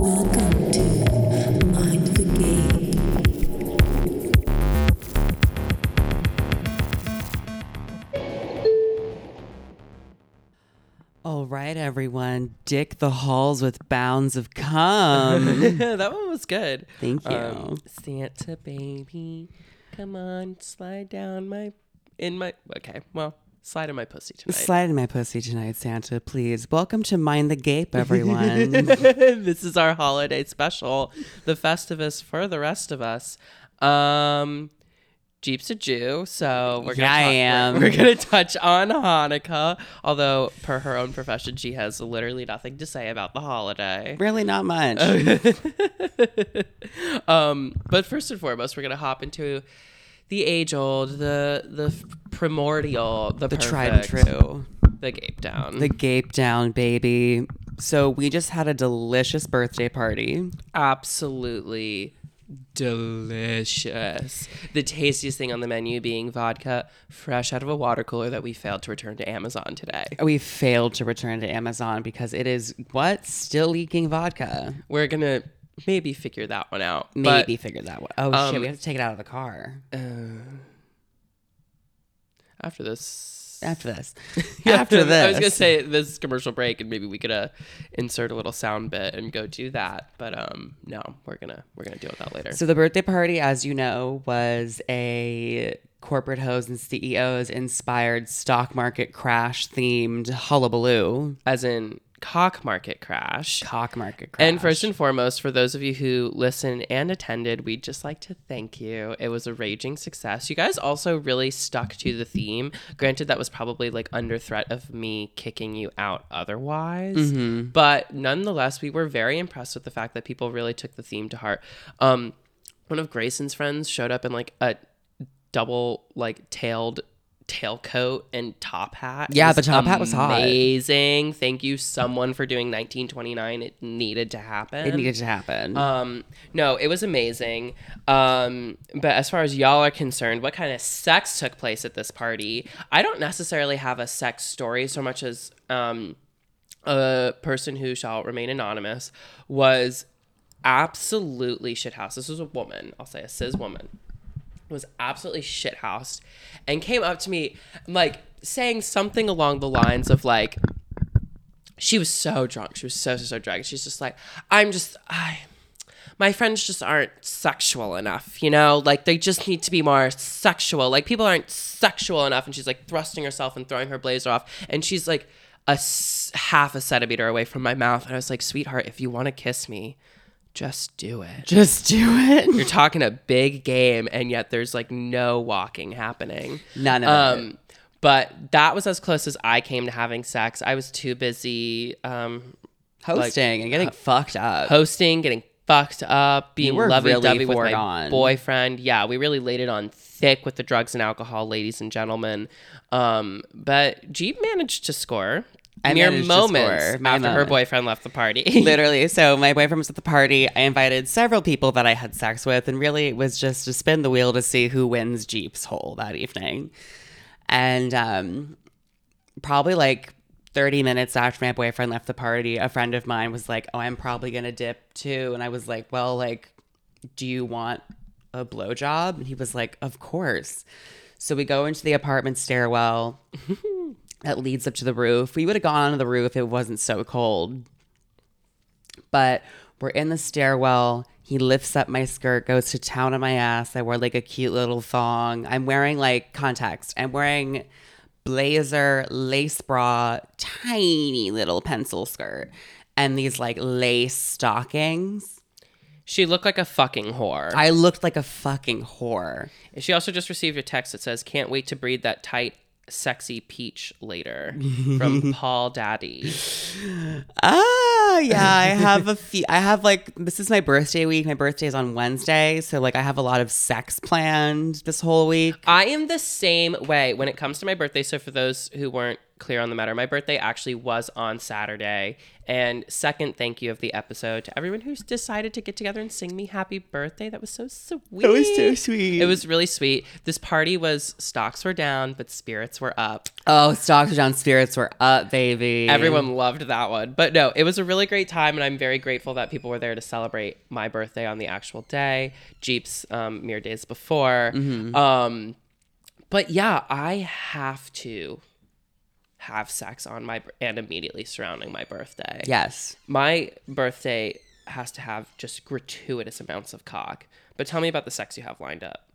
Welcome to Mind the Game. All right, everyone. Dick the halls with bounds of cum. That one was good. Thank you. Santa baby, come on, slide down my... Okay, well... Slide in my pussy tonight. Slide in my pussy tonight, Santa, please. Welcome to Mind the Gape, everyone. This is our holiday special, the Festivus for the rest of us. Jeep's a Jew, so we're gonna touch on Hanukkah. Although, per her own profession, she has literally nothing to say about the holiday. Really, not much. But first and foremost, we're gonna hop into the age-old, the primordial, the tried and true, the gape down, baby. So we just had a delicious birthday party. Absolutely delicious. The tastiest thing on the menu being vodka fresh out of a water cooler that we failed to return to Amazon today. We failed to return to Amazon because it is still leaking vodka. We're gonna maybe figure that one out. Oh, shit. We have to take it out of the car. After this. I was going to say this commercial break, and maybe we could insert a little sound bit and go do that. But no, we're gonna deal with that later. So the birthday party, as you know, was a corporate hoes and CEOs inspired stock market crash themed hullabaloo. As in... Cock market crash. And first and foremost, for those of you who listened and attended, we'd just like to thank you. It was a raging success. You guys also really stuck to the theme. Granted, that was probably like under threat of me kicking you out otherwise. Mm-hmm. But nonetheless, we were very impressed with the fact that people really took the theme to heart. One of Grayson's friends showed up in like a double like tailed tailcoat and top hat. Yeah, the top hat was hot. Amazing. Thank you, someone, for doing 1929. It needed to happen. No, it was amazing. But as far as y'all are concerned, what kind of sex took place at this party? I don't necessarily have a sex story so much as a person who shall remain anonymous was absolutely shithoused. This was a woman. I'll say a cis woman. Was absolutely shithoused and came up to me like saying something along the lines of like, she was so drunk. She was so drunk. She's just like, my friends just aren't sexual enough, you know? Like, they just need to be more sexual. Like, people aren't sexual enough. And she's like thrusting herself and throwing her blazer off. And she's like half a centimeter away from my mouth. And I was like, sweetheart, if you want to kiss me, Just do it. You're talking a big game, and yet there's like no walking happening. None of it. But that was as close as I came to having sex. I was too busy hosting and getting fucked up. Being lovey-dovey with my boyfriend. Yeah, we really laid it on thick with the drugs and alcohol, ladies and gentlemen. But Jeep managed to score. Mere moments after her boyfriend left the party. Literally. So my boyfriend was at the party. I invited several people that I had sex with, and really it was just to spin the wheel to see who wins Jeep's hole that evening. And probably like 30 minutes after my boyfriend left the party, a friend of mine was like, oh, I'm probably going to dip too. And I was like, well, like, do you want a blowjob? And he was like, of course. So we go into the apartment stairwell. That leads up to the roof. We would have gone on the roof if it wasn't so cold. But we're in the stairwell. He lifts up my skirt, goes to town on my ass. I wore like a cute little thong. I'm wearing like contacts. I'm wearing blazer, lace bra, tiny little pencil skirt, and these like lace stockings. She looked like a fucking whore. I looked like a fucking whore. She also just received a text that says, can't wait to breathe that tight sexy peach later from Paul Daddy. Yeah, I have a few. I have like, this is my birthday week. My birthday is on Wednesday. So like I have a lot of sex planned this whole week. I am the same way when it comes to my birthday. So for those who weren't clear on the matter. My birthday actually was on Saturday. And second thank you of the episode to everyone who's decided to get together and sing me happy birthday. That was so sweet. It was so sweet. It was really sweet. This party was stocks were down, but spirits were up. Oh, stocks were down, spirits were up, baby. Everyone loved that one. But no, it was a really great time. And I'm very grateful that people were there to celebrate my birthday on the actual day. Jeep's mere days before. Mm-hmm. But yeah, I have to have sex on my and immediately surrounding my birthday. Yes. My birthday has to have just gratuitous amounts of cock. But tell me about the sex you have lined up.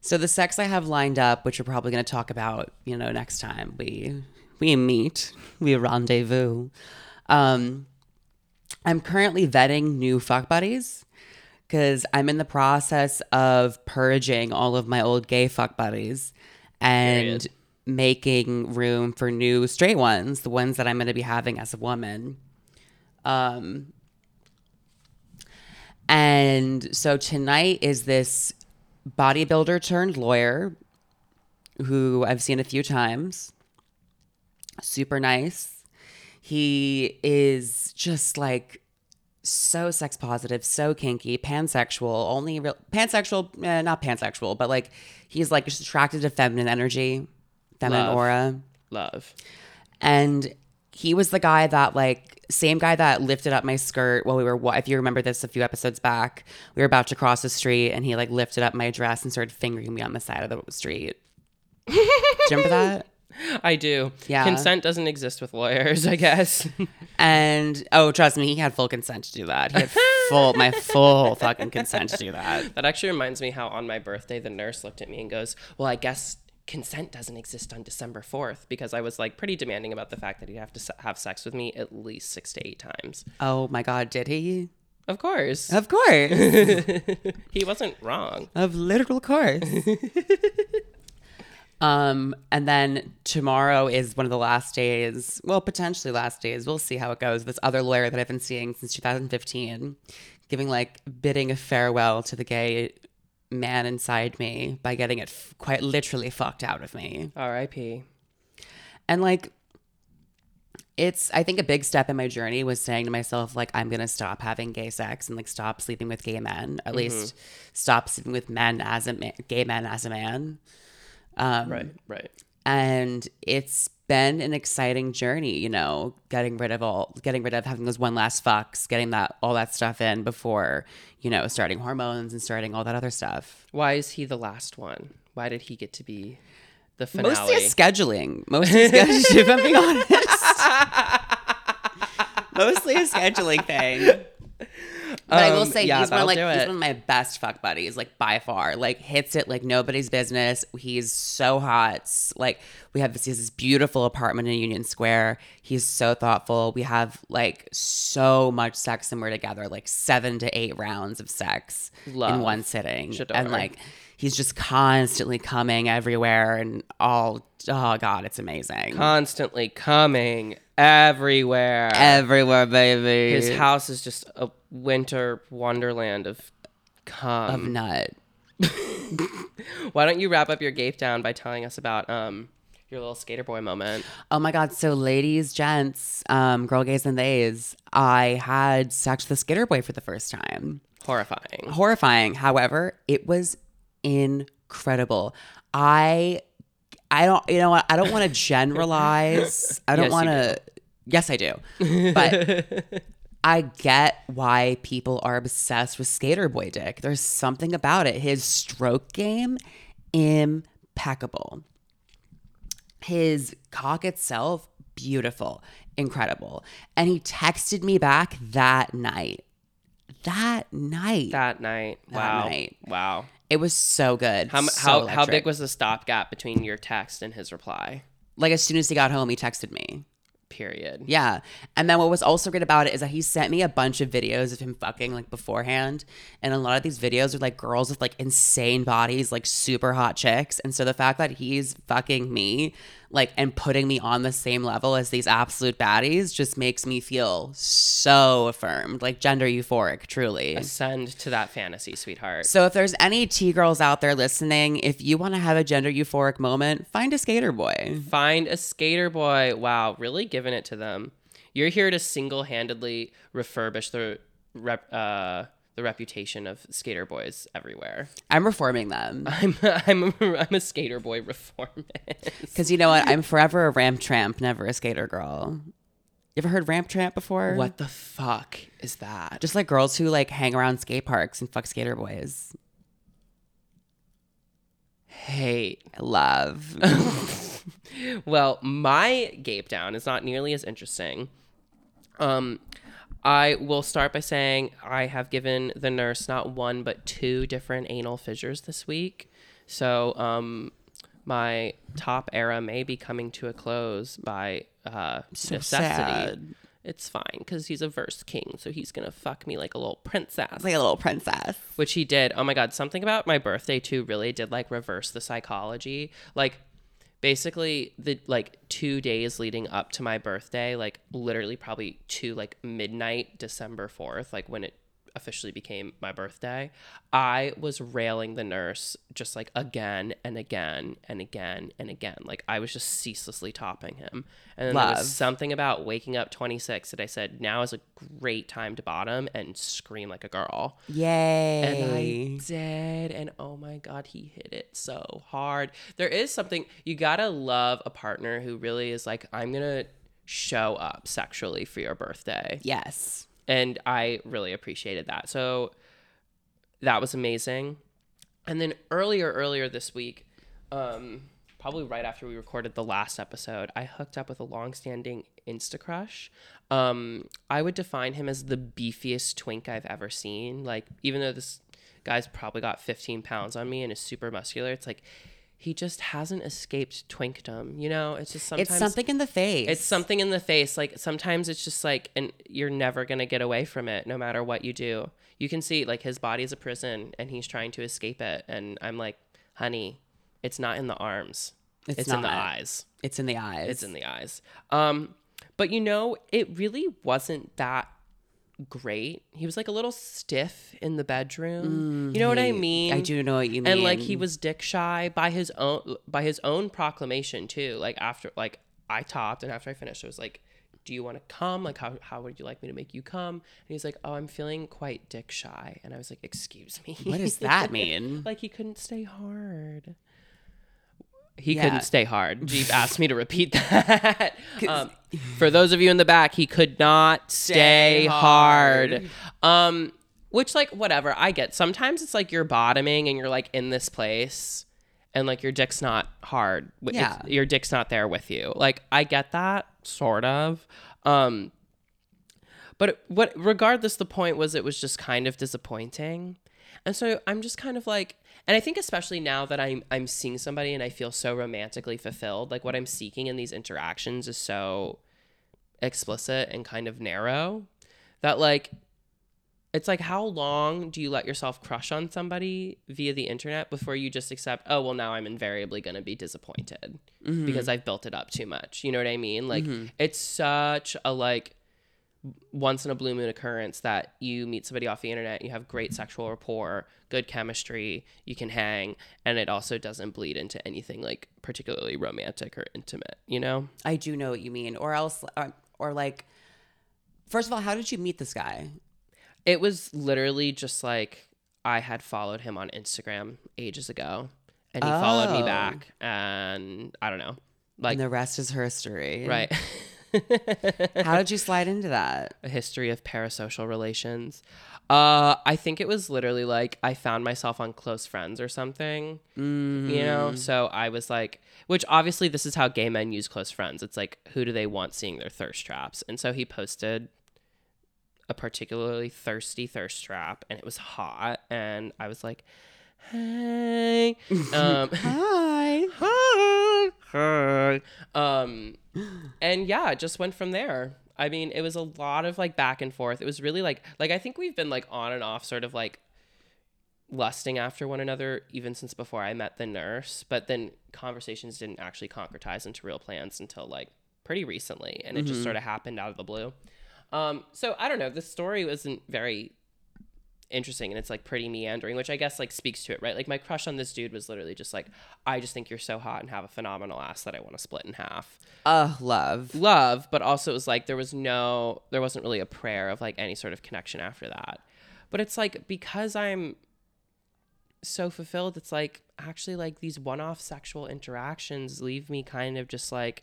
So the sex I have lined up, which we're probably going to talk about, you know, next time we meet, we rendezvous. I'm currently vetting new fuck buddies because I'm in the process of purging all of my old gay fuck buddies and making room for new straight ones, the ones that I'm going to be having as a woman. And so tonight is this bodybuilder turned lawyer who I've seen a few times. Super nice. He is just like so sex positive, so kinky, pansexual, only real pansexual, not pansexual, but like he's like just attracted to feminine energy. Feminine aura. Love. And he was the guy that like, same guy that lifted up my skirt while we were, if you remember this a few episodes back, we were about to cross the street and he like lifted up my dress and started fingering me on the side of the street. Do you remember that? I do. Yeah. Consent doesn't exist with lawyers, I guess. And, oh, trust me, he had full consent to do that. He had my full fucking consent to do that. That actually reminds me how on my birthday, the nurse looked at me and goes, well, I guess consent doesn't exist on December 4th because I was like pretty demanding about the fact that he'd have to have sex with me at least 6 to 8 times. Oh my God, did he? Of course. Of course. He wasn't wrong. Of literal course. And then tomorrow is one of the last days, well, potentially last days. We'll see how it goes. This other lawyer that I've been seeing since 2015, giving like bidding a farewell to the gay man inside me by getting it quite literally fucked out of me. R.I.P. And like, it's, I think a big step in my journey was saying to myself, like, I'm going to stop having gay sex and like stop sleeping with gay men, at least stop sleeping with men as a gay men as a man. Right. And it's been an exciting journey, you know, getting rid of having those one last fucks, getting that all that stuff in before, you know, starting hormones and starting all that other stuff. Why is he the last one? Why did he get to be the finale? Mostly it's scheduling. If I'm being honest. Mostly a scheduling thing. But I will say he's one of my best fuck buddies, like by far. Like hits it like nobody's business. He's so hot. Like he has this beautiful apartment in Union Square. He's so thoughtful. We have like so much sex and we're together, like 7 to 8 rounds of sex in one sitting. Shador. And like he's just constantly coming everywhere and oh God, it's amazing. Constantly coming everywhere. Everywhere, baby. His house is just a winter wonderland of cum. Of nut. Why don't you wrap up your gape down by telling us about your little skater boy moment? Oh my God. So ladies, gents, girl gays and theys, I had sex with a skater boy for the first time. Horrifying. However, it was incredible. I don't want to generalize. Yes, I do. But I get why people are obsessed with skater boy dick. There's something about it. His stroke game, impeccable. His cock itself, beautiful, incredible. And he texted me back that night. Wow. It was so good. How big was the stopgap between your text and his reply? Like as soon as he got home, he texted me. Period. Yeah. And then what was also great about it is that he sent me a bunch of videos of him fucking like beforehand. And a lot of these videos are like girls with like insane bodies, like super hot chicks. And so the fact that he's fucking me like, and putting me on the same level as these absolute baddies just makes me feel so affirmed, like gender euphoric, truly. Ascend to that fantasy, sweetheart. So if there's any T-girls out there listening, if you want to have a gender euphoric moment, find a skater boy. Find a skater boy. Wow, really giving it to them. You're here to single-handedly refurbish the reputation of skater boys everywhere. I'm reforming them. I'm a skater boy reformist. Because you know what? I'm forever a ramp tramp, never a skater girl. You ever heard ramp tramp before? What the fuck is that? Just like girls who like hang around skate parks and fuck skater boys. Hate. Love. Well, my gape down is not nearly as interesting. I will start by saying I have given the nurse not one but two different anal fissures this week. So my top era may be coming to a close by necessity. Sad. It's fine because he's a verse king, so he's going to fuck me like a little princess. Like a little princess. Which he did. Oh, my God. Something about my birthday, too, really did, like, reverse the psychology. Like, basically, the, like, 2 days leading up to my birthday, like, literally probably to, like, midnight December 4th, like, when it officially became my birthday, I was railing the nurse just, like, again and again and again and again. Like, I was just ceaselessly topping him. And then Love. There was something about waking up 26 that I said, now is a great time to bottom and scream like a girl. Yay. And I did. And oh my God, he hit it so hard. There is something, you gotta love a partner who really is like, I'm gonna show up sexually for your birthday. Yes. And I really appreciated that. So that was amazing. And then earlier this week, probably right after we recorded the last episode, I hooked up with a longstanding Insta crush. I would define him as the beefiest twink I've ever seen. Like, even though this guy's probably got 15 pounds on me and is super muscular, it's like, he just hasn't escaped twinkdom, you know? It's just sometimes... It's something in the face. It's something in the face. Like, sometimes it's just like, and you're never going to get away from it, no matter what you do. You can see, like, his body is a prison, and he's trying to escape it. And I'm like, honey, it's not in the arms. It's in the eyes. It's in the eyes. It's in the eyes. But, you know, it really wasn't that great. He was like a little stiff in the bedroom. You know what I mean? I do know what you mean. And like, he was dick shy by his own proclamation too. Like, after, like, I topped, and after I finished, I was like, do you want to come? Like, how would you like me to make you come? And he's like, oh, I'm feeling quite dick shy. And I was like, excuse me, what does that mean? Like, he couldn't stay hard. Couldn't stay hard. Jeep asked me to repeat that. For those of you in the back, he could not stay hard. Which, like, whatever, I get. Sometimes it's like you're bottoming and you're like in this place and like your dick's not hard. Yeah. Your dick's not there with you. Like, I get that, sort of. But regardless, the point was it was just kind of disappointing. And so I'm just kind of like, and I think especially now that I'm seeing somebody and I feel so romantically fulfilled, like, what I'm seeking in these interactions is so explicit and kind of narrow that, like, it's like, how long do you let yourself crush on somebody via the internet before you just accept, oh, well, now I'm invariably going to be disappointed because I've built it up too much. You know what I mean? Like, it's such a, like, once in a blue moon occurrence that you meet somebody off the internet, you have great sexual rapport, good chemistry, you can hang, and it also doesn't bleed into anything like particularly romantic or intimate, you know? I do know what you mean. Or else, or like, first of all, how did you meet this guy? It was literally just like, I had followed him on Instagram ages ago, and he followed me back, and I don't know. Like, and the rest is history. Right. How did you slide into that? A history of parasocial relations. I think it was literally like I found myself on Close Friends or something, you know? So I was like, which obviously this is how gay men use Close Friends. It's like, who do they want seeing their thirst traps? And so he posted a particularly thirsty thirst trap, and it was hot. And I was like, hey. Hi. And yeah, it just went from there. I mean, it was a lot of like back and forth. It was really like I think we've been like on and off sort of like lusting after one another even since before I met the nurse, but then conversations didn't actually concretize into real plans until like pretty recently, and it just sort of happened out of the blue. So I don't know, the story wasn't very interesting, and it's like pretty meandering, which I guess like speaks to it, right? Like my crush on this dude was literally just like, I just think you're so hot and have a phenomenal ass that I want to split in half. Love. But also it was like there wasn't really a prayer of like any sort of connection after that. But it's like, because I'm so fulfilled, it's like actually like these one-off sexual interactions leave me kind of just like,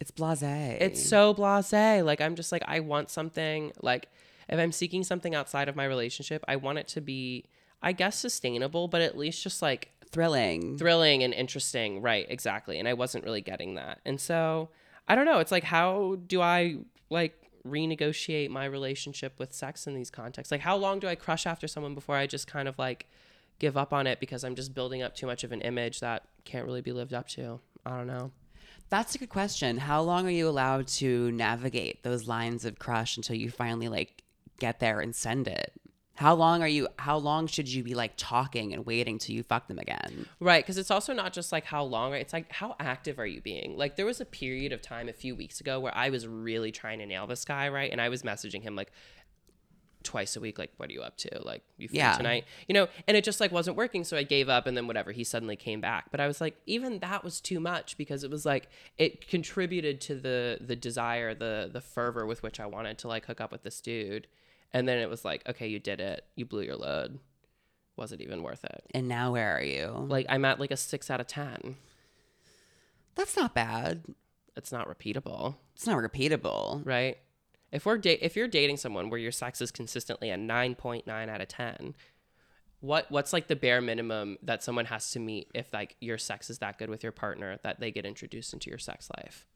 it's blasé. It's so blasé. Like I'm just like, I want something, like if I'm seeking something outside of my relationship, I want it to be, I guess, sustainable, but at least just like thrilling and interesting. Right. Exactly. And I wasn't really getting that. And so I don't know. It's like, how do I like renegotiate my relationship with sex in these contexts? Like, how long do I crush after someone before I just kind of like give up on it because I'm just building up too much of an image that can't really be lived up to? I don't know. That's a good question. How long are you allowed to navigate those lines of crush until you finally like get there and send it? How long should you be like talking and waiting till you fuck them again? Right. Because it's also not just like how long, it's like how active are you being? Like there was a period of time a few weeks ago where I was really trying to nail this guy, right? And I was messaging him like twice a week, like, what are you up to? Like, you free tonight? You know, and it just like wasn't working, so I gave up, and then whatever, he suddenly came back. But I was like, even that was too much, because it was like, it contributed to the desire, the fervor with which I wanted to like hook up with this dude. And then it was like, okay, you did it. You blew your load. Was it even worth it? And now where are you? Like, I'm at like a 6 out of 10. That's not bad. It's not repeatable. Right? If you're dating someone where your sex is consistently a 9.9 out of 10, what's like the bare minimum that someone has to meet if like your sex is that good with your partner that they get introduced into your sex life?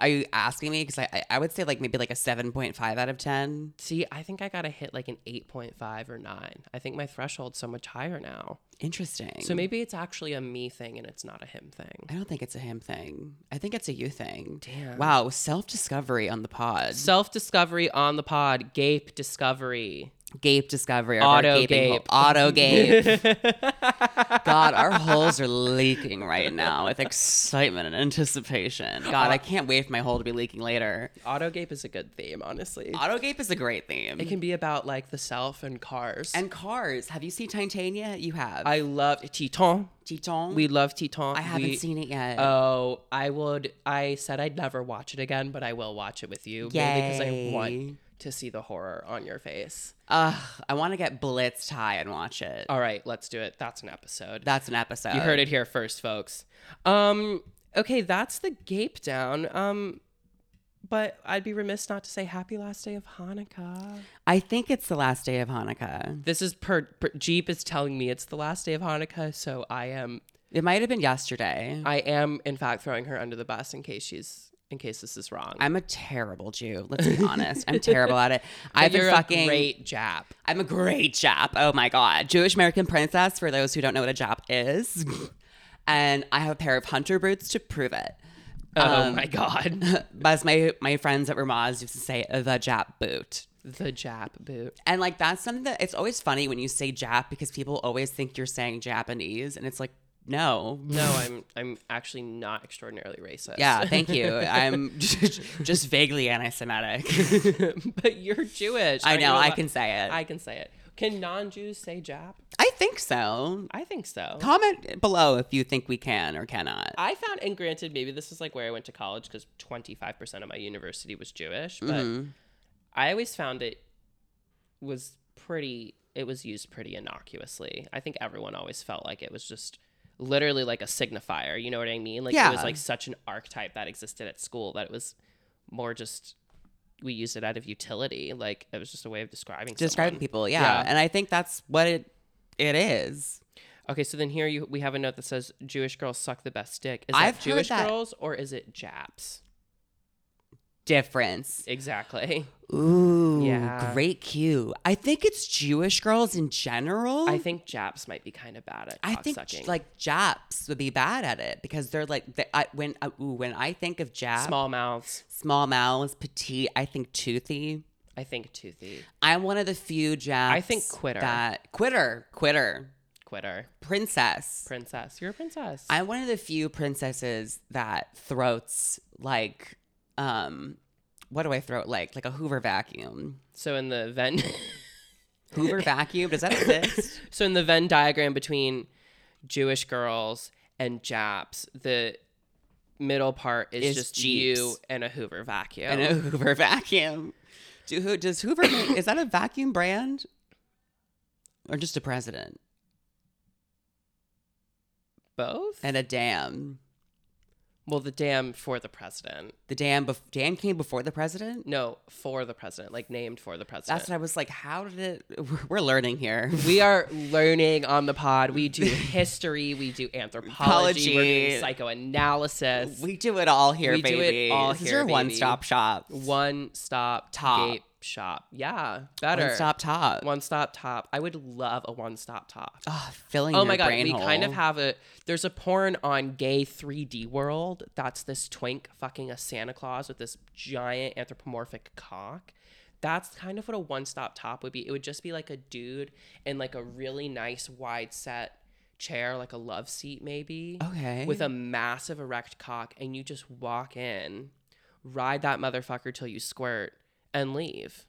Are you asking me? Because I would say like maybe like a 7.5 out of 10. See, I think I got to hit like an 8.5 or 9. I think my threshold's so much higher now. Interesting. So maybe it's actually a me thing and it's not a him thing. I don't think it's a him thing. I think it's a you thing. Damn. Wow. Self-discovery on the pod. Gape discovery. Auto-gape. God, our holes are leaking right now with excitement and anticipation. God, I can't wait for my hole to be leaking later. Auto-gape is a good theme, honestly. Auto-gape is a great theme. It can be about, like, the self and cars. Have you seen Titania? You have. I love Titan. We love Titan. I haven't seen it yet. Oh, I said I'd never watch it again, but I will watch it with you. Yay. Mainly because I want to see the horror on your face. I want to get blitzed high and watch it. All right, let's do it. That's an episode. You heard it here first, folks. Okay, that's the gape down. But I'd be remiss not to say happy last day of Hanukkah. I think it's the last day of Hanukkah. This is Jeep is telling me it's the last day of Hanukkah, so I am. It might have been yesterday. I am, in fact, throwing her under the bus in case this is wrong. I'm a terrible Jew. Let's be honest. I'm terrible at it. You're a great Jap. I'm a great Jap. Oh my God. Jewish American princess, for those who don't know what a Jap is. And I have a pair of hunter boots to prove it. Oh my God. As my friends at Ramaz used to say, the Jap boot. And like, that's something that, it's always funny when you say Jap, because people always think you're saying Japanese, and it's like, No, I'm actually not extraordinarily racist. Yeah, thank you. I'm just vaguely anti-Semitic. But you're Jewish. I know. I can say it. Can non-Jews say Jap? I think so. Comment below if you think we can or cannot. I found, and granted, maybe this is like where I went to college, because 25% of my university was Jewish, but I always found it was used pretty innocuously. I think everyone always felt like it was just literally like a signifier, you know what I mean? Like It was like such an archetype that existed at school that it was more just, we used it out of utility. Like it was just a way of describing people. Yeah. And I think that's what it is. Okay, so then here we have a note that says Jewish girls suck the best dick. Is that Jewish girls or is it Japs? Difference. Exactly. Ooh, yeah. Great cue. I think it's Jewish girls in general. I think Japs might be kind of bad at cock sucking. Like Japs would be bad at it because they're like, when I think of Japs, small mouths, petite, I think toothy. I think toothy. I'm one of the few Japs. I think quitter. Quitter. Princess. You're a princess. I'm one of the few princesses that throats like, what do I throat like a Hoover vacuum. So in the Venn. Hoover vacuum? Does that exist? So in the Venn diagram between Jewish girls and Japs, the middle part is just Jeeps. You and a Hoover vacuum. And a Hoover vacuum. Does Hoover make, is that a vacuum brand or just a president? Both? And a dam. Well, the dam for the president. The dam came before the president? No, for the president, like named for the president. That's what I was like, how did it... We're learning here. We are learning on the pod. We do history. We do anthropology. We're doing psychoanalysis. We do it all here, baby. We do it all here, baby. This is your one-stop shop. One-stop top. Gape shop. Yeah, better. One-stop top. One-stop top. I would love a one-stop top. Oh, filling your brain hole. Oh my God, we kind of have a... There's a porn on Gay 3D World that's this twink fucking a Santa Claus with this giant anthropomorphic cock. That's kind of what a one-stop top would be. It would just be like a dude in like a really nice wide set chair, like a love seat maybe. Okay. With a massive erect cock, and you just walk in, ride that motherfucker till you squirt, and leave.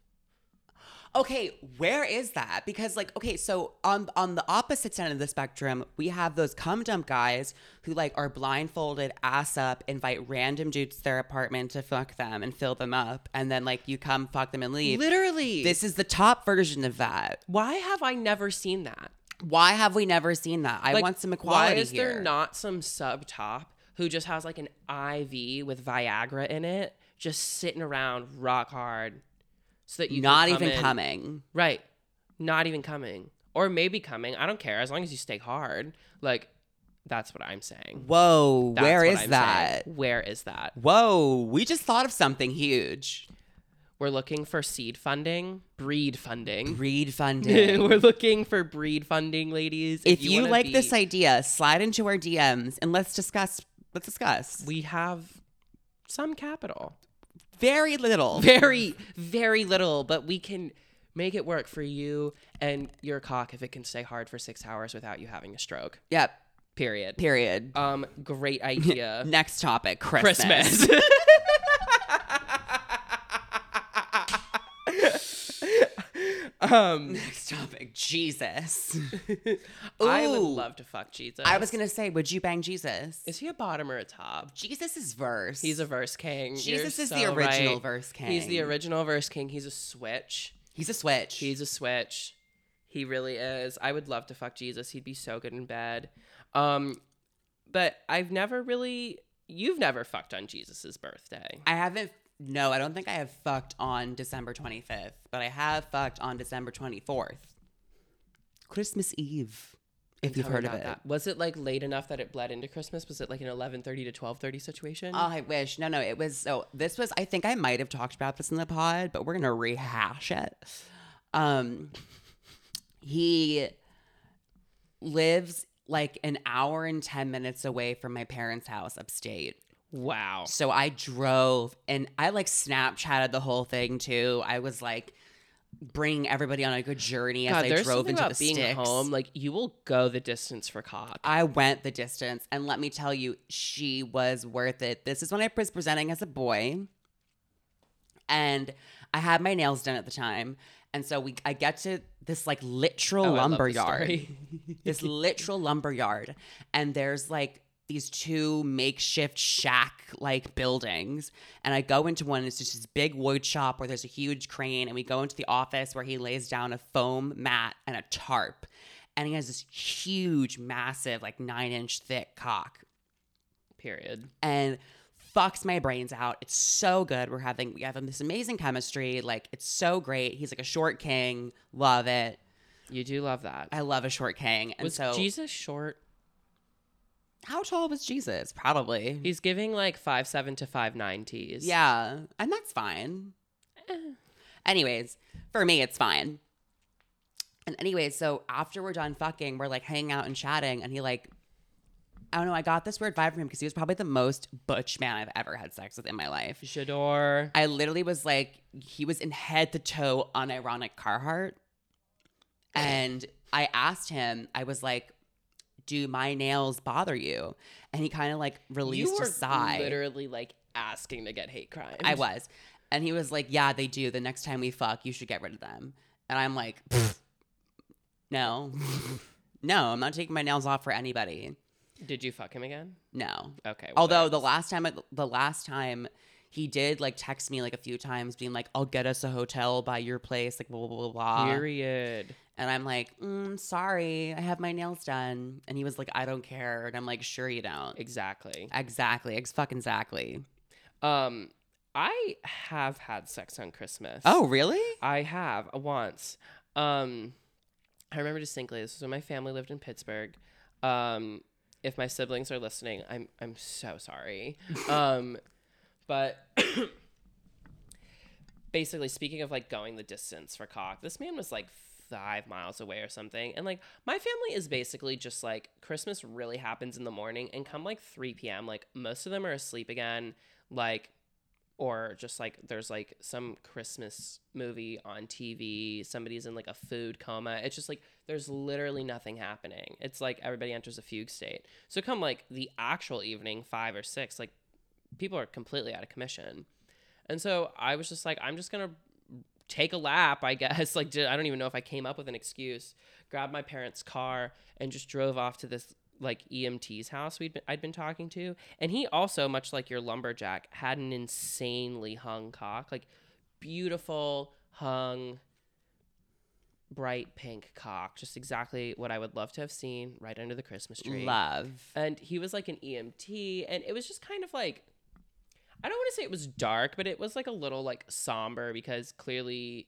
Okay, where is that? Because like, okay, so on the opposite end of the spectrum, we have those cum dump guys who like are blindfolded, ass up, invite random dudes to their apartment to fuck them and fill them up, and then like you come fuck them and leave. Literally. This is the top version of that. Why have I never seen that? Why have we never seen that? I like, want some equality. Why is here. There not some sub top who just has like an IV with Viagra in it? Just sitting around rock hard so that you not can come even in. Coming. Right. Not even coming. Or maybe coming. I don't care. As long as you stay hard. Like, that's what I'm saying. Whoa. That's where is I'm that? Saying. Where is that? Whoa. We just thought of something huge. We're looking for seed funding. Breed funding. Breed funding. We're looking for breed funding, ladies. If you like this idea, slide into our DMs and let's discuss. Let's discuss. We have some capital. Very little. Very, very little. But we can make it work for you and your cock if it can stay hard for 6 hours without you having a stroke. Yep. Period. Great idea. Next topic, Christmas. Next topic, Jesus. I would love to fuck Jesus. I was going to say, would you bang Jesus? Is he a bottom or a top? Jesus is verse. He's a verse king. Jesus You're is so the original right. verse king. He's the original verse king. He's a switch. He really is. I would love to fuck Jesus. He'd be so good in bed. But I've never really... You've never fucked on Jesus's birthday. I haven't... No, I don't think I have fucked on December 25th, but I have fucked on December 24th. Christmas Eve, if you've heard of it. That. Was it like late enough that it bled into Christmas? Was it like an 11:30 to 12:30 situation? Oh, I wish. No, it was. So this was, I think I might have talked about this in the pod, but we're going to rehash it. He lives like an hour and 10 minutes away from my parents' house upstate. Wow. So I drove and I like Snapchatted the whole thing too. I was like bringing everybody on a good journey as I drove into the sticks. There's something about being home. Like you will go the distance for cock. I went the distance and let me tell you, she was worth it. This is when I was presenting as a boy and I had my nails done at the time. And so I get to this like literal lumber yard, this literal lumber yard. And there's like these two makeshift shack like buildings, and I go into one and it's just this big wood shop where there's a huge crane, and we go into the office where he lays down a foam mat and a tarp, and he has this huge massive like 9-inch thick cock period and fucks my brains out. It's so good. We have this amazing chemistry. Like it's so great. He's like a short king. Love it. You do love that. I love a short king. And was so Jesus short? How tall was Jesus? Probably. He's giving like 5'7" to 5'9" tees. Yeah. And that's fine. Anyways, for me, it's fine. And anyways, so after we're done fucking, we're like hanging out and chatting. And he like I don't know. I got this weird vibe from him because he was probably the most butch man I've ever had sex with in my life. J'adore. I literally was like, he was in head to toe unironic Carhartt. And I asked him, I was like, do my nails bother you? And he kind of like released a sigh. You were literally like asking to get hate crimes. I was. And he was like, yeah, they do. The next time we fuck, you should get rid of them. And I'm like, no. No, I'm not taking my nails off for anybody. Did you fuck him again? No. Okay. Well, although the last time he did like text me like a few times being like, I'll get us a hotel by your place. Like blah, blah, blah, blah. Period. And I'm like, sorry, I have my nails done. And he was like, I don't care. And I'm like, sure you don't. Exactly. Ex-fucking-zactly. I have had sex on Christmas. Oh, really? I have once. I remember distinctly. This was when my family lived in Pittsburgh. If my siblings are listening, I'm so sorry. But basically, speaking of like going the distance for cock, this man was like 5 miles away or something. And like my family is basically just like Christmas really happens in the morning, and come like 3 p.m. like most of them are asleep again, like, or just like there's like some Christmas movie on TV. Somebody's in like a food coma. It's just like there's literally nothing happening. It's like everybody enters a fugue state. So come like the actual evening, 5 or 6, like people are completely out of commission. And so I was just like, I'm just going to take a lap, I guess. Like, I don't even know if I came up with an excuse. Grabbed my parents' car and just drove off to this like EMT's house I'd been talking to. And he also, much like your lumberjack, had an insanely hung cock, like beautiful hung bright pink cock, just exactly what I would love to have seen right under the Christmas tree. Love. And he was like an EMT, and it was just kind of like, I don't want to say it was dark, but it was like a little like somber, because clearly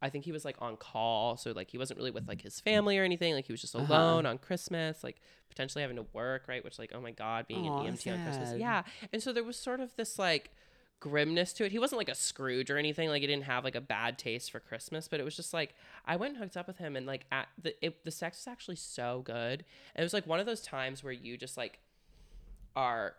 I think he was like on call, so like he wasn't really with like his family or anything. Like he was just alone on Christmas, like potentially having to work, right? Which like, oh my God, being an EMT sad. On Christmas, yeah. And so there was sort of this like grimness to it. He wasn't like a Scrooge or anything. Like he didn't have like a bad taste for Christmas, but it was just like I went and hooked up with him, and like the sex was actually so good. And it was like one of those times where you just like are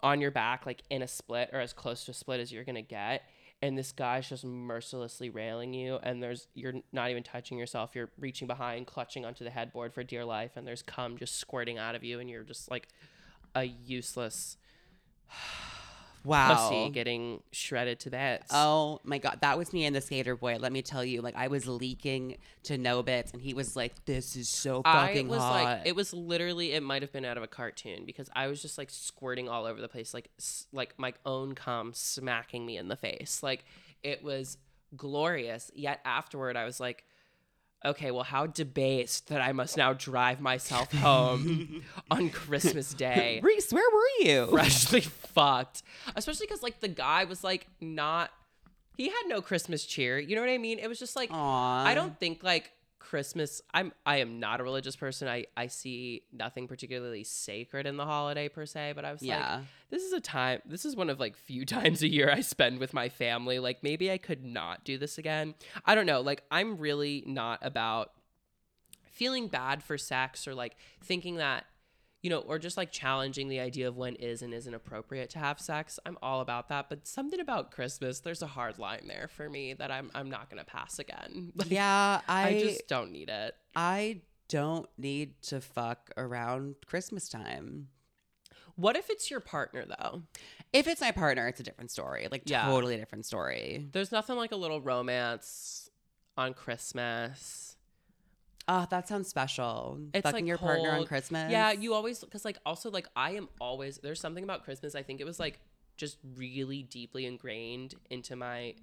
on your back, like in a split or as close to a split as you're gonna get. And this guy's just mercilessly railing you, and you're not even touching yourself. You're reaching behind, clutching onto the headboard for dear life, and there's cum just squirting out of you, and you're just like a useless pussy getting shredded to bits. Oh my God, that was me and the skater boy. Let me tell you, like I was leaking to no bits, and he was like, "This is so fucking hot." Like, it was literally, it might have been out of a cartoon, because I was just like squirting all over the place, like my own cum smacking me in the face. Like it was glorious. Yet afterward, I was like, okay, well, how debased that I must now drive myself home on Christmas Day. Reese, where were you? Freshly fucked. Especially because, like, the guy was, like, not... He had no Christmas cheer. You know what I mean? It was just, like... Aww. I don't think, like, Christmas... I am not a religious person. I see nothing particularly sacred in the holiday, per se. But I was like, this is a time... This is one of, like, few times a year I spend with my family. Like, maybe I could not do this again. I don't know. Like, I'm really not about feeling bad for sex or, like, thinking that, you know, or just, like, challenging the idea of when is and isn't appropriate to have sex. I'm all about that. But something about Christmas, there's a hard line there for me that I'm not going to pass again. Like, yeah, I just don't need it. I don't need to fuck around Christmas time. What if it's your partner, though? If it's my partner, it's a different story. Like, totally different story. There's nothing like a little romance on Christmas. Oh, that sounds special. It's fucking like your partner on Christmas. Yeah, you always, because like also like I am always, there's something about Christmas. I think it was like just really deeply ingrained into my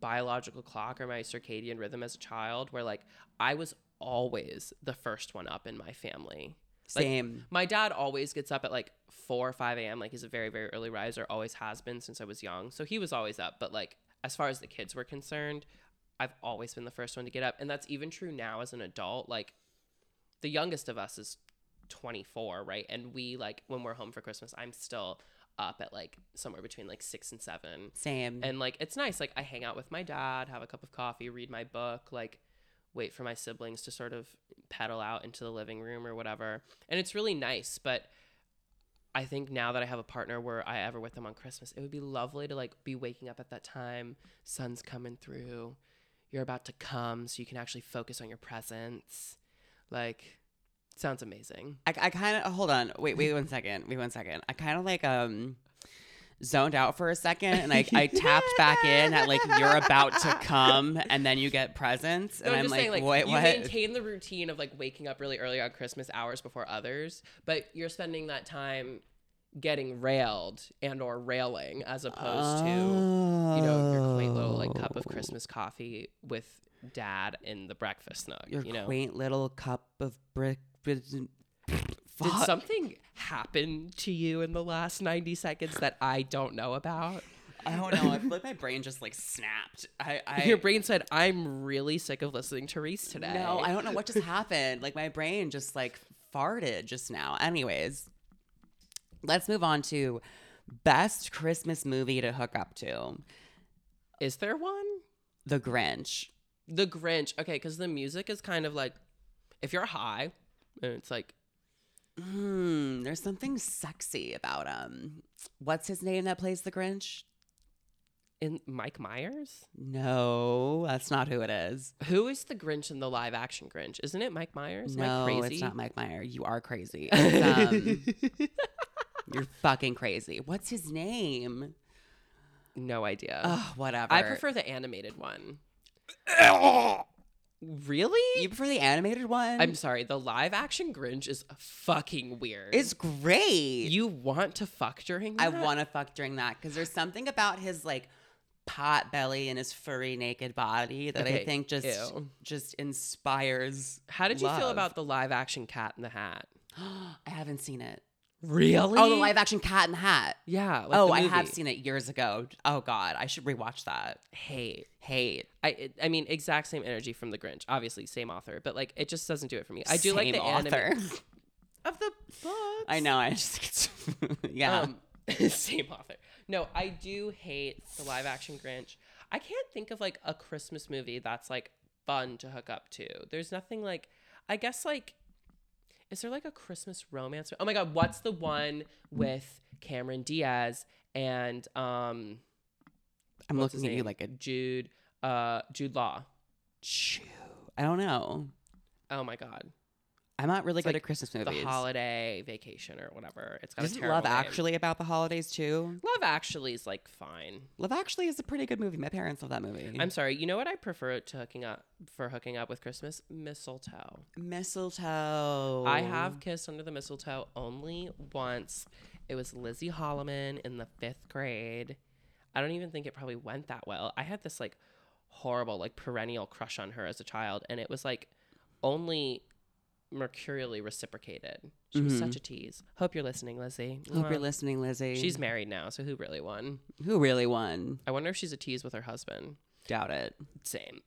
biological clock or my circadian rhythm as a child, where like I was always the first one up in my family. Same. Like, my dad always gets up at like 4 or 5 a.m. Like he's a very, very early riser, always has been since I was young. So he was always up. But like as far as the kids were concerned, I've always been the first one to get up. And that's even true now as an adult. Like the youngest of us is 24, right? And we like when we're home for Christmas, I'm still up at like somewhere between like 6 and 7. Same. And like it's nice. Like I hang out with my dad, have a cup of coffee, read my book, like wait for my siblings to sort of pedal out into the living room or whatever. And it's really nice. But I think now that I have a partner where I ever with them on Christmas, it would be lovely to like be waking up at that time. Sun's coming through. You're about to come so you can actually focus on your presence. Like, sounds amazing. I kind of, hold on. Wait one second. I kind of like zoned out for a second and I tapped back in at like, you're about to come and then you get presents. And no, I'm saying, like, wait, what? You maintain the routine of like waking up really early on Christmas hours before others, but you're spending that time getting railed and or railing as opposed to, you know, your quaint little like cup of Christmas coffee with dad in the breakfast snug. Quaint little cup of brick. Did something happen to you in the last 90 seconds that I don't know about? I don't know. I feel like my brain just like snapped. Your brain said, I'm really sick of listening to Reese today. No, I don't know what just happened. Like my brain just like farted just now. Anyways, let's move on to best Christmas movie to hook up to. Is there one? The Grinch. The Grinch. Okay, because the music is kind of like, if you're high and it's like, there's something sexy about him. What's his name that plays the Grinch? In Mike Myers? No, that's not who it is. Who is the Grinch in the live action Grinch? Isn't it Mike Myers? No, it's not Mike Myers. You are crazy. You're fucking crazy. What's his name? No idea. Oh, whatever. I prefer the animated one. Really? You prefer the animated one? I'm sorry. The live action Grinch is fucking weird. It's great. You want to fuck during that? I want to fuck during that because there's something about his like pot belly and his furry naked body that I think just inspires. How did you feel about the live action Cat in the Hat? I haven't seen it. Really? Oh, the live action Cat in the Hat. Yeah. Like I have seen it years ago. Oh God, I should rewatch that. Hate. I mean, exact same energy from The Grinch. Obviously, same author, but like it just doesn't do it for me. I do same like the author of the books. I know. I just yeah. Same author. No, I do hate the live action Grinch. I can't think of like a Christmas movie that's like fun to hook up to. There's nothing like. I guess like. Is there like a Christmas romance? Oh my God, what's the one with Cameron Diaz and I'm looking at you like a Jude Law. I don't know. Oh my God, I'm not really good at Christmas movies. The Holiday Vacation or whatever. It's got a terrible name. Love Actually about the holidays too? Love Actually is like fine. Love Actually is a pretty good movie. My parents love that movie. I'm sorry. You know what I prefer to hooking up with Christmas? Mistletoe. Mistletoe. I have kissed under the mistletoe only once. It was Lizzie Holloman in the 5th grade. I don't even think it probably went that well. I had this like horrible, like perennial crush on her as a child, and it was like only mercurially reciprocated. She was such a tease. Hope you're listening, Lizzie. You're listening, Lizzie. She's married now, so who really won? I wonder if she's a tease with her husband. Doubt it. Same.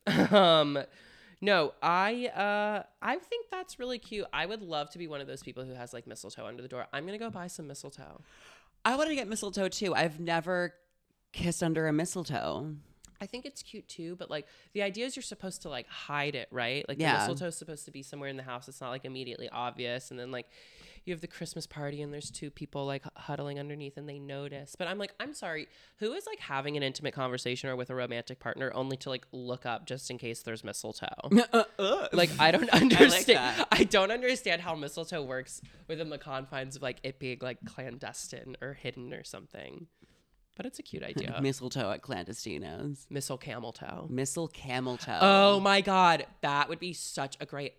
No, I think that's really cute. I would love to be one of those people who has like mistletoe under the door. I'm gonna go buy some mistletoe. I want to get mistletoe too. I've never kissed under a mistletoe. I think it's cute too, but like the idea is you're supposed to like hide it, right? Like the mistletoe's supposed to be somewhere in the house. It's not like immediately obvious. And then like you have the Christmas party and there's two people like huddling underneath and they notice. But I'm like, I'm sorry, who is like having an intimate conversation or with a romantic partner only to like look up just in case there's mistletoe? Like I don't understand. I don't understand how mistletoe works within the confines of like it being like clandestine or hidden or something. But it's a cute idea. Mistletoe at clandestinos. Mistle camel toe. Oh my God. That would be such a great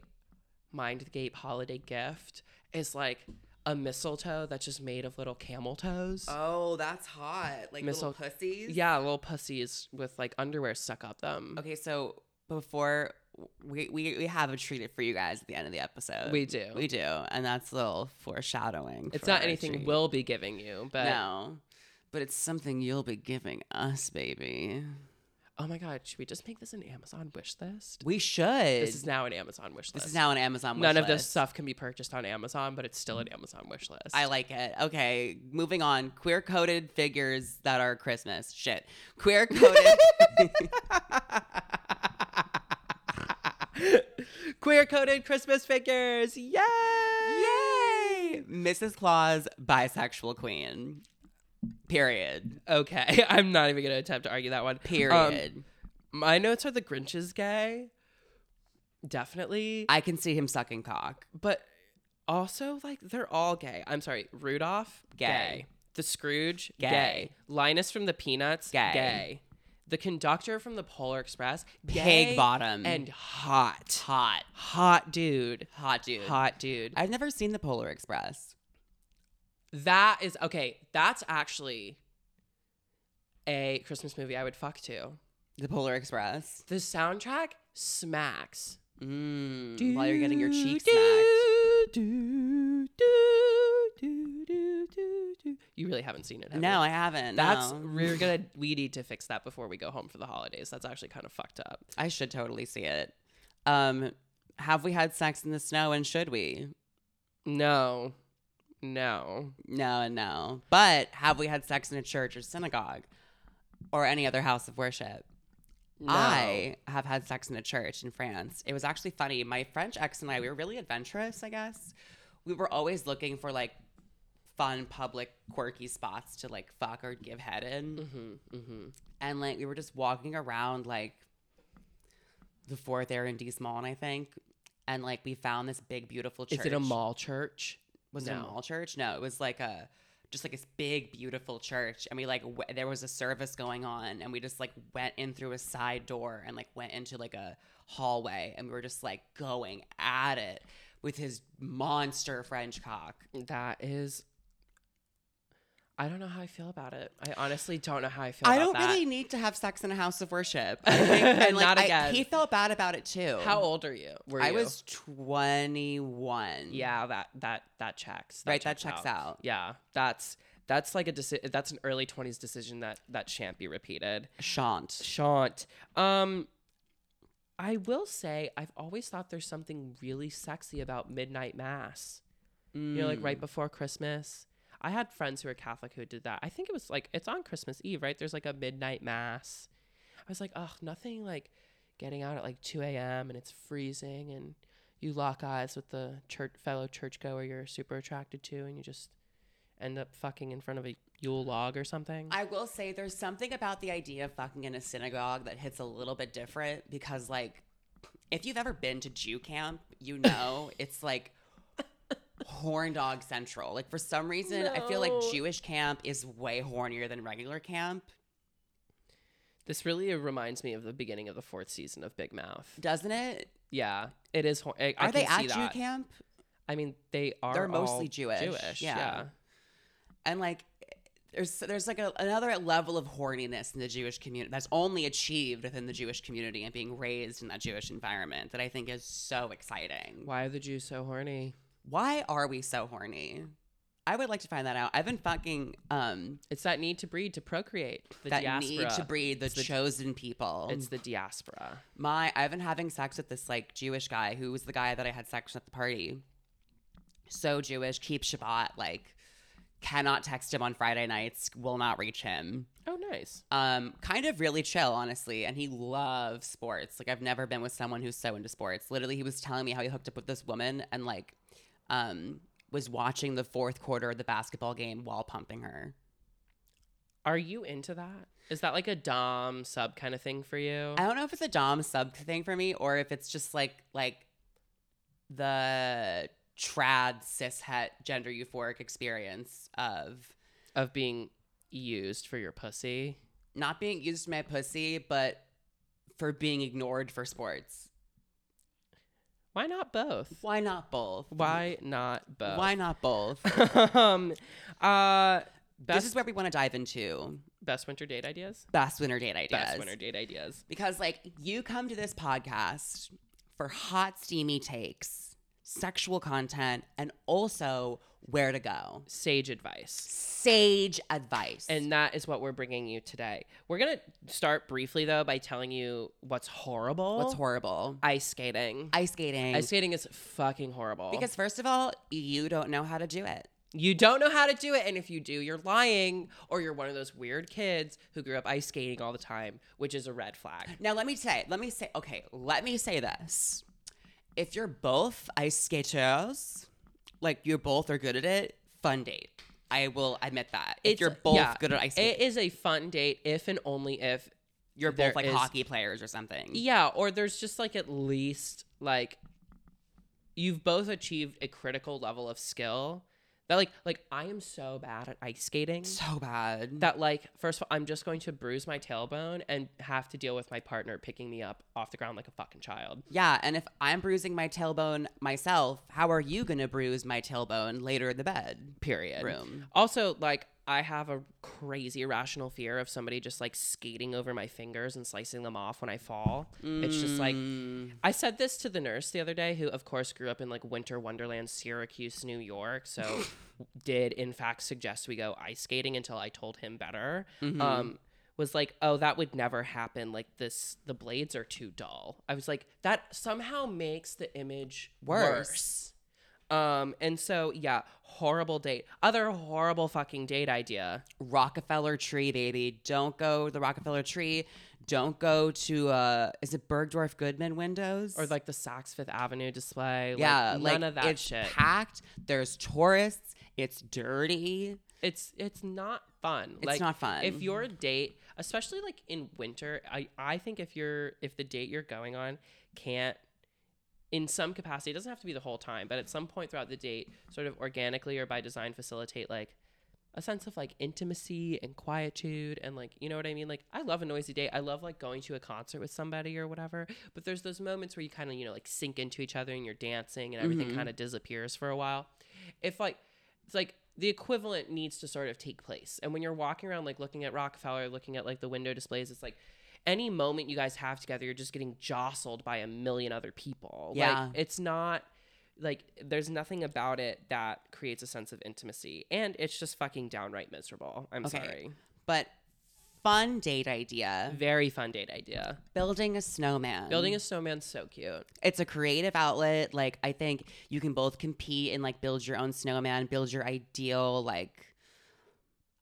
Mind the Gape holiday gift. It's like a mistletoe that's just made of little camel toes. Oh, that's hot. Like little pussies? Yeah, little pussies with like underwear stuck up them. Okay, so before we have a treat for you guys at the end of the episode. We do. And that's a little foreshadowing. It's not anything treat. We'll be giving you, but no. But it's something you'll be giving us, baby. Oh my God, should we just make this an Amazon wish list? We should. This is now an Amazon wish list. None of this stuff can be purchased on Amazon, but it's still an Amazon wish list. I like it. Okay, moving on. Queer-coded figures that are Christmas. Shit. Queer-coded Christmas figures. Yay! Mrs. Claus, bisexual queen. Period. Okay. I'm not even going to attempt to argue that one. Period. My notes are the Grinch is gay. Definitely. I can see him sucking cock. But also, like, they're all gay. I'm sorry. Rudolph? Gay. The Scrooge? Gay. Linus from the Peanuts? Gay. The conductor from the Polar Express? Gay. Pig bottom. And hot. Hot dude. I've never seen the Polar Express. That is, okay, that's actually a Christmas movie I would fuck to. The Polar Express. The soundtrack smacks. While you're getting your cheeks smacked. You really haven't seen it, have you? No, I haven't. That's we need to fix that before we go home for the holidays. That's actually kind of fucked up. I should totally see it. Have we had sex in the snow and should we? No. But have we had sex in a church or synagogue or any other house of worship? No. I have had sex in a church in France. It was actually funny. My French ex and I, we were really adventurous, I guess. We were always looking for, like, fun, public, quirky spots to, like, fuck or give head in. And, like, we were just walking around, like, the Fourth Arrondissement, I think. And, like, we found this big, beautiful church. Is it a mall church? Was it a mall church? No, it was like just like this big, beautiful church. And we there was a service going on and we just like went in through a side door and like went into like a hallway and we were just like going at it with his monster French cock. That is, I don't know how I feel about it. I honestly don't know how I feel about that. I don't really need to have sex in a house of worship. I think, and like, he felt bad about it too. How old are you? I was 21. Yeah, that checks. That checks out. Yeah, that's like a that's an early 20s decision that shan't be repeated. Shan't. I will say I've always thought there's something really sexy about midnight mass. You know, like right before Christmas. I had friends who were Catholic who did that. I think it was like, it's on Christmas Eve, right? There's like a midnight mass. I was like, ugh, nothing like getting out at like 2 a.m. and it's freezing and you lock eyes with the fellow churchgoer you're super attracted to and you just end up fucking in front of a Yule log or something. I will say there's something about the idea of fucking in a synagogue that hits a little bit different because like, if you've ever been to Jew camp, you know, it's like, horn dog central. Like for some reason, I feel like Jewish camp is way hornier than regular camp. This really reminds me of the beginning of the fourth season of Big Mouth, doesn't it? Yeah, it is. Are they at Jew camp? I mean, they are. They're mostly Jewish. Yeah. And like, there's like another level of horniness in the Jewish community that's only achieved within the Jewish community and being raised in that Jewish environment that I think is so exciting. Why are the Jews so horny? Why are we so horny? I would like to find that out. I've been fucking... it's that need to breed, to procreate. Need to breed, the chosen people. It's the diaspora. I've been having sex with this, like, Jewish guy who was the guy that I had sex with at the party. So Jewish, keeps Shabbat, like, cannot text him on Friday nights, will not reach him. Oh, nice. Kind of really chill, honestly. And he loves sports. Like, I've never been with someone who's so into sports. Literally, he was telling me how he hooked up with this woman and, like... was watching the fourth quarter of the basketball game while pumping her. Are you into that? Is that like a dom sub kind of thing for you? I don't know if it's a dom sub thing for me or if it's just like the trad cishet gender euphoric experience of being used for your pussy. Not being used for my pussy, but for being ignored for sports. Why not both? This is where we want to dive into best winter date ideas. Because like you come to this podcast for hot, steamy takes, sexual content, and also where to go. Sage advice. And that is what we're bringing you today. We're going to start briefly, though, by telling you what's horrible. Ice skating. Ice skating is fucking horrible. Because first of all, you don't know how to do it. And if you do, you're lying or you're one of those weird kids who grew up ice skating all the time, which is a red flag. Now, let me say this. If you're both ice skaters... like you both are good at it, fun date. I will admit that. If you're both good at ice skating. It is a fun date if and only if you're both like hockey players or something. Yeah, or there's just like at least like you've both achieved a critical level of skill. That like I am so bad at ice skating. So bad. That like first of all, I'm just going to bruise my tailbone and have to deal with my partner picking me up off the ground like a fucking child. Yeah, and if I'm bruising my tailbone myself, how are you gonna bruise my tailbone later in the bed? Period. Room. Also, like I have a crazy irrational fear of somebody just like skating over my fingers and slicing them off when I fall. It's just like, I said this to the nurse the other day, who of course grew up in like winter wonderland, Syracuse, New York. So did in fact suggest we go ice skating until I told him better. Mm-hmm. Was like, oh, that would never happen. Like this, the blades are too dull. I was like, that somehow makes the image worse. And so, yeah, horrible date. Other horrible fucking date idea. Rockefeller tree, baby. Don't go to the Rockefeller tree. Don't go to, is it Bergdorf Goodman windows? Or like the Saks Fifth Avenue display. Yeah. Like, none of that it's shit. It's packed. There's tourists. It's dirty. It's not fun. It's like, not fun. If your date, especially like in winter, I think if the date you're going on can't, in some capacity, it doesn't have to be the whole time, but at some point throughout the date, sort of organically or by design, facilitate like a sense of like intimacy and quietude and like, you know what I mean? Like I love a noisy date. I love like going to a concert with somebody or whatever, but there's those moments where you kind of, you know, like sink into each other and you're dancing and everything kind of disappears for a while. If like, it's like the equivalent needs to sort of take place. And when you're walking around, like looking at Rockefeller, looking at like the window displays, it's like, any moment you guys have together, you're just getting jostled by a million other people. Yeah. Like, it's not, like, there's nothing about it that creates a sense of intimacy. And it's just fucking downright miserable. I'm sorry. But fun date idea. Very fun date idea. Building a snowman. Building a snowman's so cute. It's a creative outlet. Like, I think you can both compete and, like, build your own snowman, build your ideal, like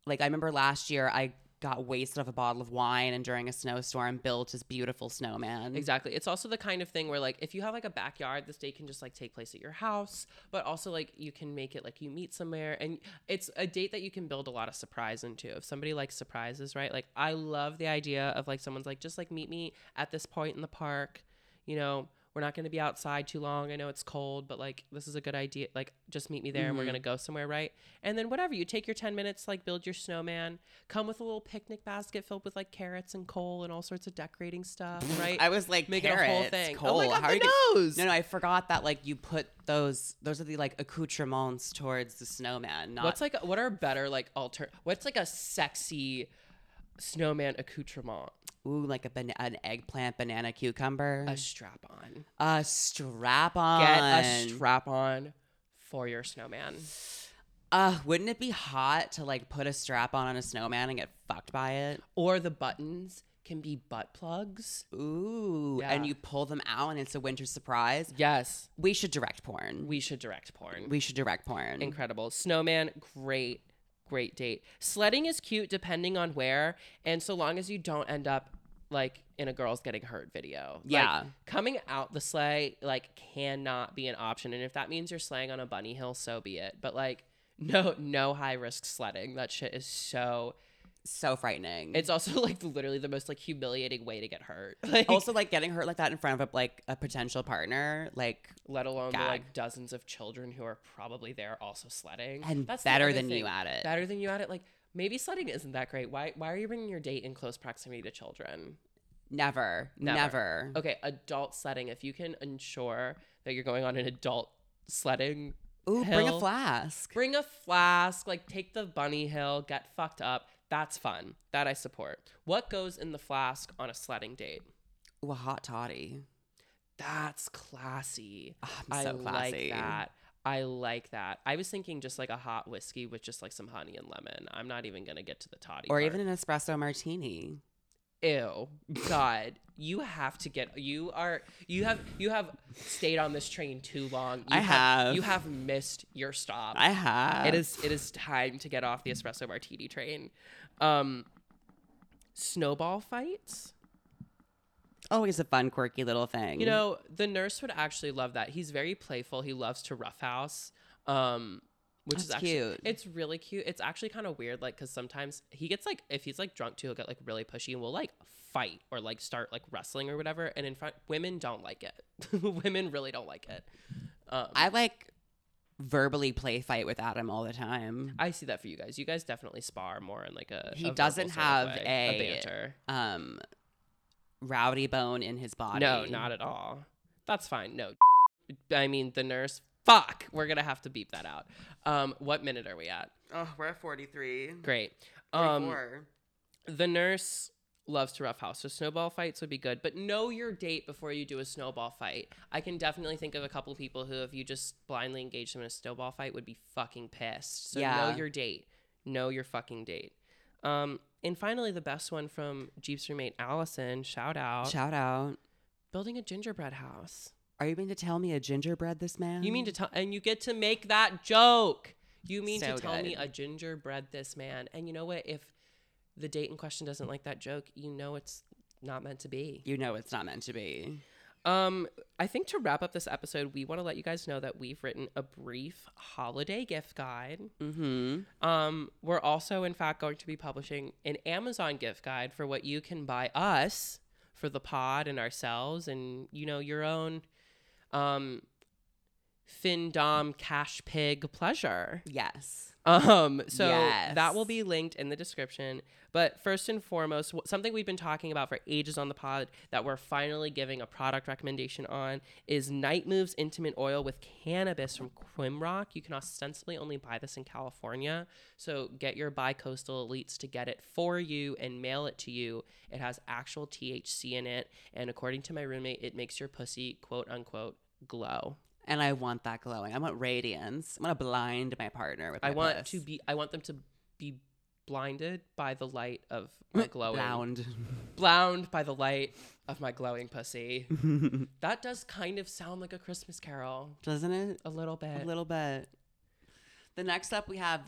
I remember last year, I got wasted off a bottle of wine and during a snowstorm built this beautiful snowman. Exactly. It's also the kind of thing where like if you have like a backyard, this date can just like take place at your house, but also like you can make it like you meet somewhere, and it's a date that you can build a lot of surprise into. If somebody likes surprises, right? Like I love the idea of like someone's like, just like meet me at this point in the park, you know, we're not going to be outside too long. I know it's cold, but like, this is a good idea. Like, just meet me there and we're going to go somewhere. Right. And then whatever, you take your 10 minutes, like build your snowman, come with a little picnic basket filled with like carrots and coal and all sorts of decorating stuff. Right. I was like, make carrots, it a whole thing. Coal. Oh my God, how the nose? No, I forgot that like you put those are the like accoutrements towards the snowman. Not what's like a sexy snowman accoutrement? Ooh, like an eggplant, banana, cucumber. A strap on. Get a strap on for your snowman. Wouldn't it be hot to like put a strap on a snowman and get fucked by it? Or the buttons can be butt plugs. Ooh, yeah. And you pull them out and it's a winter surprise. Yes. We should direct porn. Incredible. Snowman, great date. Sledding is cute depending on where, and so long as you don't end up like in a girls getting hurt video. Yeah. Like, coming out the sleigh like cannot be an option, and if that means you're sleighing on a bunny hill, so be it, but like no high risk sledding. That shit is so frightening. It's also like literally the most like humiliating way to get hurt. Like, also like getting hurt like that in front of a potential partner, like let alone the, like dozens of children who are probably there also sledding. And that's better than you at it. Like maybe sledding isn't that great. Why are you bringing your date in close proximity to children? Never. Okay, adult sledding. If you can ensure that you're going on an adult sledding. Ooh, hill, bring a flask. Like take the bunny hill, get fucked up. That's fun. That I support. What goes in the flask on a sledding date? Ooh, a hot toddy. That's classy. Oh, I like that. I was thinking just like a hot whiskey with just like some honey and lemon. I'm not even going to get to the toddy part. Or even an espresso martini. Ew. God. You have stayed on this train too long. You have missed your stop. I have. It is time to get off the espresso martini train. Snowball fights. Always a fun, quirky little thing. You know, the nurse would actually love that. He's very playful. He loves to roughhouse. Which That's is actually cute. It's really cute. It's actually kind of weird, like, because sometimes he gets like, if he's like drunk too, he'll get like really pushy and we'll like fight or like start like wrestling or whatever. And in front, women don't like it. Women really don't like it. I like verbally play fight with Adam all the time. I see that for you guys. You guys definitely spar more in like a. He doesn't have a banter. Rowdy bone in his body. No, not at all. That's fine. No, I mean the nurse. Fuck, we're gonna have to beep that out. What minute are we at? Oh, we're at 43. Great. 44. The nurse loves to roughhouse, so snowball fights would be good. But know your date before you do a snowball fight. I can definitely think of a couple of people who, if you just blindly engage them in a snowball fight, would be fucking pissed. So yeah. Know your date. Know your fucking date. And finally, the best one from Jeep's roommate Allison. Shout out. Shout out. Building a gingerbread house. Are you mean to tell me a gingerbread this man? You mean to tell, and you get to make that joke. You mean so to tell good. Me a gingerbread this man. And you know what? If the date in question doesn't like that joke, you know it's not meant to be. You know it's not meant to be. I think to wrap up this episode, we want to let you guys know that we've written a brief holiday gift guide. Mm-hmm. We're also, in fact, going to be publishing an Amazon gift guide for what you can buy us for the pod and ourselves and, you know, your own... Fin Dom Cash Pig pleasure. Yes. So yes. That will be linked in the description. But first and foremost, something we've been talking about for ages on the pod that we're finally giving a product recommendation on is Night Moves Intimate Oil with Cannabis from Quimrock. You can ostensibly only buy this in California. So get your bi-coastal elites to get it for you and mail it to you. It has actual THC in it. And according to my roommate, it makes your pussy, quote unquote, glow. And I want that glowing. I want radiance. I want to blind my partner with my bliss. I want them to be blinded by the light of my glowing. Blound by the light of my glowing pussy. That does kind of sound like a Christmas carol. Doesn't it? A little bit. A little bit. The next up, we have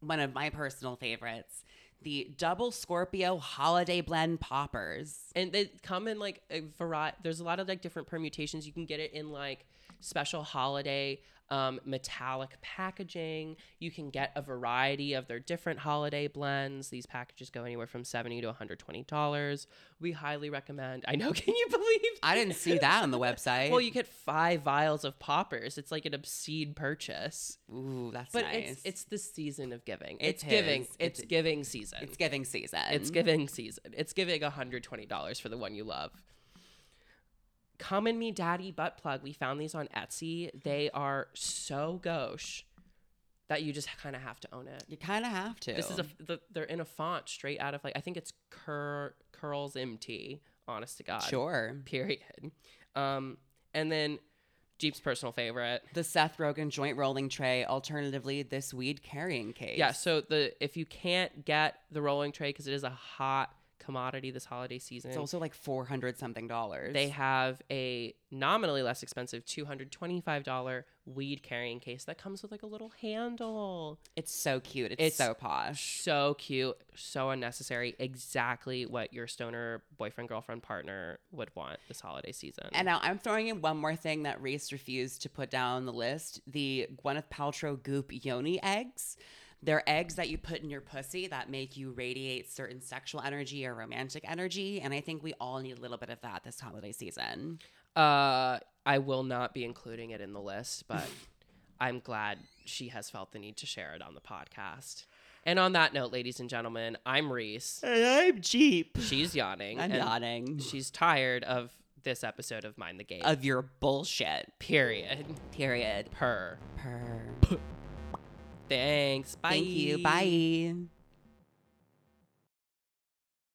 one of my personal favorites. The Double Scorpio Holiday Blend Poppers. And they come in like a variety. There's a lot of like different permutations. You can get it in like special holiday metallic packaging. You can get a variety of their different holiday blends. These packages go anywhere from $70 to $120. We highly recommend. I know. Can you believe it? I didn't see that on the website. Well, you get 5 vials of poppers. It's like an obscene purchase. Ooh, that's but nice. It's the season of giving. It's giving. It's giving season. It's giving season. It's giving season. It's giving $120 for the one you love. Come and Me Daddy Butt Plug. We found these on Etsy. They are so gauche that you just kind of have to own it. You kind of have to. This is they're in a font straight out of like, I think it's Curls MT, honest to God. Sure. Period. And then Jeep's personal favorite. The Seth Rogen joint rolling tray, alternatively this weed carrying case. Yeah, so if you can't get the rolling tray because it is a hot commodity this holiday season. It's also like $400-something. They have a nominally less expensive $225 weed carrying case that comes with like a little handle. It's so cute. It's so posh. So cute. So unnecessary. Exactly what your stoner boyfriend, girlfriend, partner would want this holiday season. And now I'm throwing in one more thing that Reese refused to put down on the list. The Gwyneth Paltrow Goop Yoni eggs. They're eggs that you put in your pussy that make you radiate certain sexual energy or romantic energy. And I think we all need a little bit of that this holiday season. I will not be including it in the list, but I'm glad she has felt the need to share it on the podcast. And on that note, ladies and gentlemen, I'm Reese. And I'm Jeep. She's yawning. I'm yawning. She's tired of this episode of Mind the Game. Of your bullshit. Period. Purr. Thanks. Bye. Thank you. Bye.